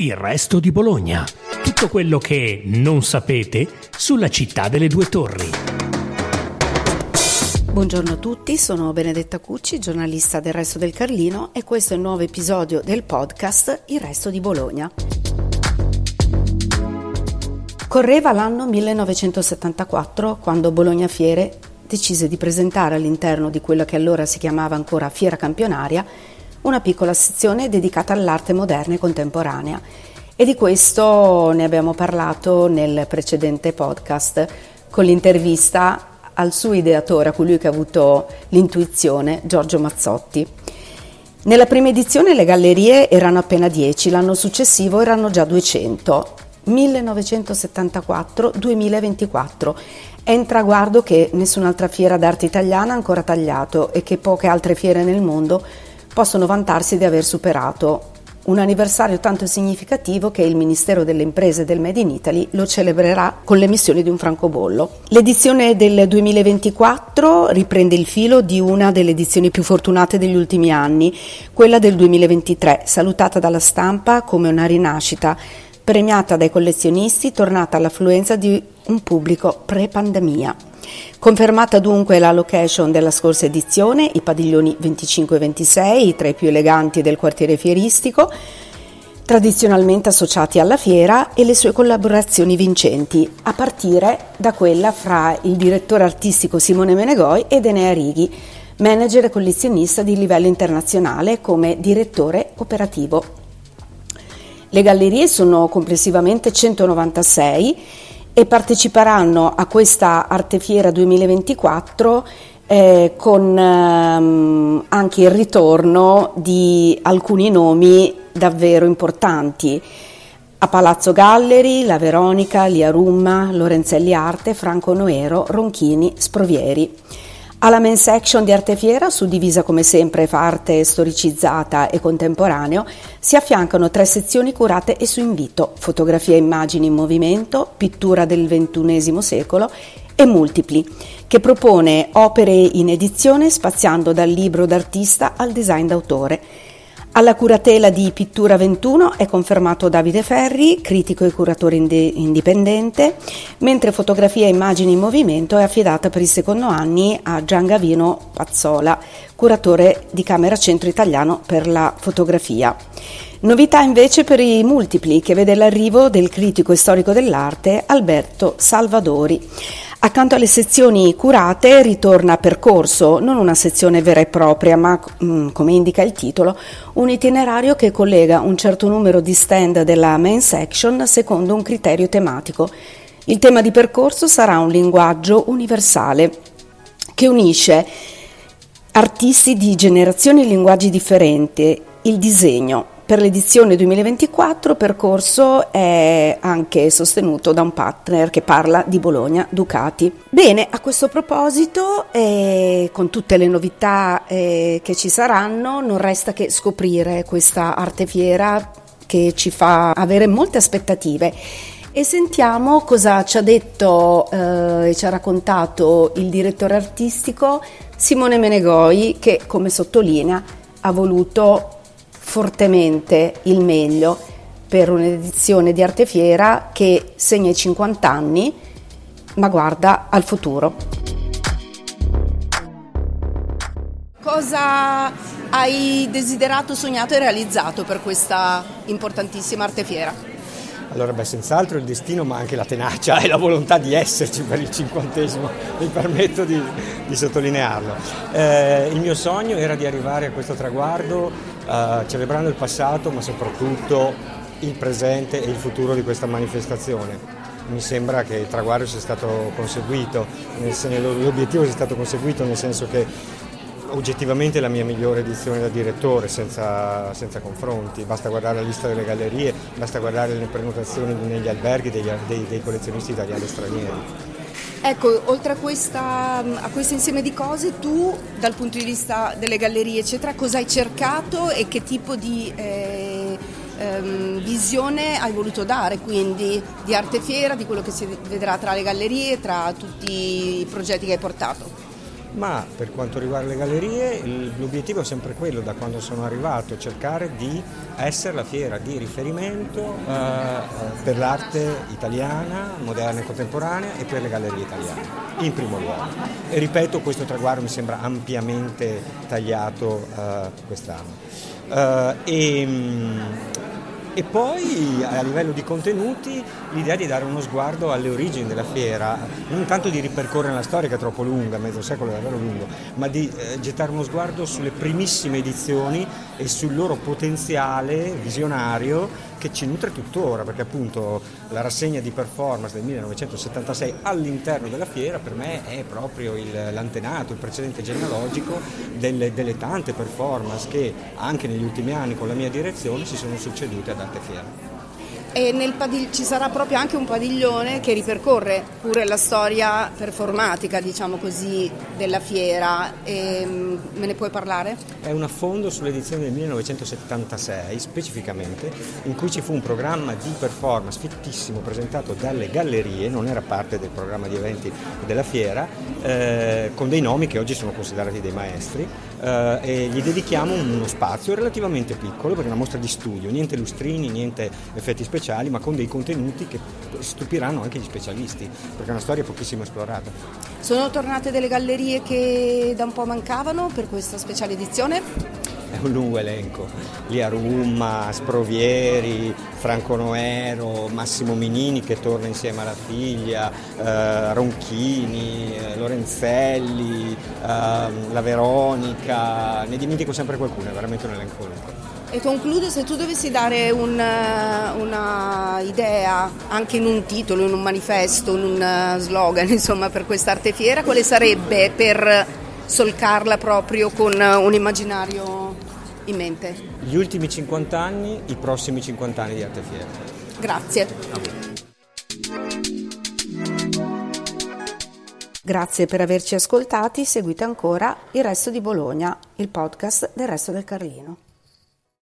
Il resto di Bologna. Tutto quello che non sapete sulla città delle due torri. Buongiorno a tutti, sono Benedetta Cucci, giornalista del Resto del Carlino e questo è il nuovo episodio del podcast Il Resto di Bologna. Correva l'anno 1974 quando Bologna Fiere decise di presentare all'interno di quella che allora si chiamava ancora Fiera Campionaria una piccola sezione dedicata all'arte moderna e contemporanea, e di questo ne abbiamo parlato nel precedente podcast con l'intervista al suo ideatore, a colui che ha avuto l'intuizione, Giorgio Mazzotti. Nella prima edizione le gallerie erano appena 10, l'anno successivo erano già 200. 1974-2024 è un traguardo che nessun'altra fiera d'arte italiana ha ancora tagliato e che poche altre fiere nel mondo possono vantarsi di aver superato, un anniversario tanto significativo che il Ministero delle Imprese del Made in Italy lo celebrerà con l'emissione di un francobollo. L'edizione del 2024 riprende il filo di una delle edizioni più fortunate degli ultimi anni, quella del 2023, salutata dalla stampa come una rinascita, premiata dai collezionisti, tornata all'affluenza di un pubblico pre-pandemia. Confermata dunque la location della scorsa edizione, i padiglioni 25 e 26, tra i più eleganti del quartiere fieristico, tradizionalmente associati alla fiera, e le sue collaborazioni vincenti, a partire da quella fra il direttore artistico Simone Menegoi ed Enea Righi, manager e collezionista di livello internazionale come direttore operativo. Le gallerie sono complessivamente 196 e parteciperanno a questa Arte Fiera 2024 con anche il ritorno di alcuni nomi davvero importanti. A Palazzo Galleri, La Veronica, Lia Rumma, Lorenzelli Arte, Franco Noero, Ronchini, Sprovieri. Alla main section di Arte Fiera, suddivisa come sempre fra arte storicizzata e contemporaneo, si affiancano tre sezioni curate e su invito: fotografia e immagini in movimento, pittura del XXI secolo e multipli, che propone opere in edizione spaziando dal libro d'artista al design d'autore. Alla curatela di Pittura 21 è confermato Davide Ferri, critico e curatore indipendente, mentre Fotografia e Immagini in Movimento è affidata per il secondo anno a Gian Gavino Pazzola, curatore di Camera Centro Italiano per la fotografia. Novità invece per i multipli, che vede l'arrivo del critico e storico dell'arte Alberto Salvadori. Accanto alle sezioni curate ritorna Percorso, non una sezione vera e propria, ma come indica il titolo, un itinerario che collega un certo numero di stand della main section secondo un criterio tematico. Il tema di Percorso sarà un linguaggio universale che unisce artisti di generazioni e linguaggi differenti, il disegno. Per l'edizione 2024 Percorso è anche sostenuto da un partner che parla di Bologna, Ducati. Bene, a questo proposito, con tutte le novità che ci saranno, non resta che scoprire questa Arte Fiera che ci fa avere molte aspettative. E sentiamo cosa ci ha detto e ci ha raccontato il direttore artistico Simone Menegoi, che, come sottolinea, ha voluto fortemente il meglio per un'edizione di Arte Fiera che segna i 50 anni, ma guarda al futuro. Cosa hai desiderato, sognato e realizzato per questa importantissima Arte Fiera? Allora, senz'altro il destino, ma anche la tenacia e la volontà di esserci per il 50esimo, mi permetto di sottolinearlo. Il mio sogno era di arrivare a questo traguardo celebrando il passato, ma soprattutto il presente e il futuro di questa manifestazione. Mi sembra che il traguardo sia stato conseguito, l'obiettivo sia stato conseguito, nel senso che oggettivamente è la mia migliore edizione da direttore, senza confronti. Basta guardare la lista delle gallerie, basta guardare le prenotazioni negli alberghi dei collezionisti italiani e stranieri. Ecco, oltre a questo insieme di cose, tu dal punto di vista delle gallerie eccetera, cosa hai cercato e che tipo di visione hai voluto dare, quindi di Arte Fiera, di quello che si vedrà tra le gallerie, tra tutti i progetti che hai portato? Ma per quanto riguarda le gallerie, l'obiettivo è sempre quello, da quando sono arrivato, cercare di essere la fiera di riferimento per l'arte italiana, moderna e contemporanea, e per le gallerie italiane, in primo luogo. E ripeto, questo traguardo mi sembra ampiamente tagliato quest'anno. E poi a livello di contenuti l'idea di dare uno sguardo alle origini della fiera, non tanto di ripercorrere la storia che è troppo lunga, mezzo secolo è davvero lungo, ma di gettare uno sguardo sulle primissime edizioni e sul loro potenziale visionario che ci nutre tuttora, perché appunto la rassegna di performance del 1976 all'interno della fiera per me è proprio l'antenato, il precedente genealogico delle tante performance che anche negli ultimi anni con la mia direzione si sono succedute ad Arte Fiera. E ci sarà proprio anche un padiglione che ripercorre pure la storia performatica, diciamo così, della fiera. Me ne puoi parlare? È un affondo sull'edizione del 1976 specificamente, in cui ci fu un programma di performance fittissimo presentato dalle gallerie, non era parte del programma di eventi della fiera, con dei nomi che oggi sono considerati dei maestri, e gli dedichiamo uno spazio relativamente piccolo, perché è una mostra di studio, niente lustrini, niente effetti speciali, ma con dei contenuti che stupiranno anche gli specialisti, perché è una storia pochissimo esplorata. Sono tornate delle gallerie che da un po' mancavano per questa speciale edizione? È un lungo elenco: Lia Rumma, Sprovieri, Franco Noero, Massimo Minini che torna insieme alla figlia, Ronchini, Lorenzelli, La Veronica, ne dimentico sempre qualcuno, è veramente un elenco lungo. E concludo, se tu dovessi dare una idea, anche in un titolo, in un manifesto, in un slogan, insomma, per questa Arte Fiera, quale sarebbe per solcarla proprio con un immaginario in mente? Gli ultimi 50 anni, i prossimi 50 anni di Arte Fiera. Grazie. Grazie per averci ascoltati, seguite ancora Il Resto di Bologna, il podcast del Resto del Carlino.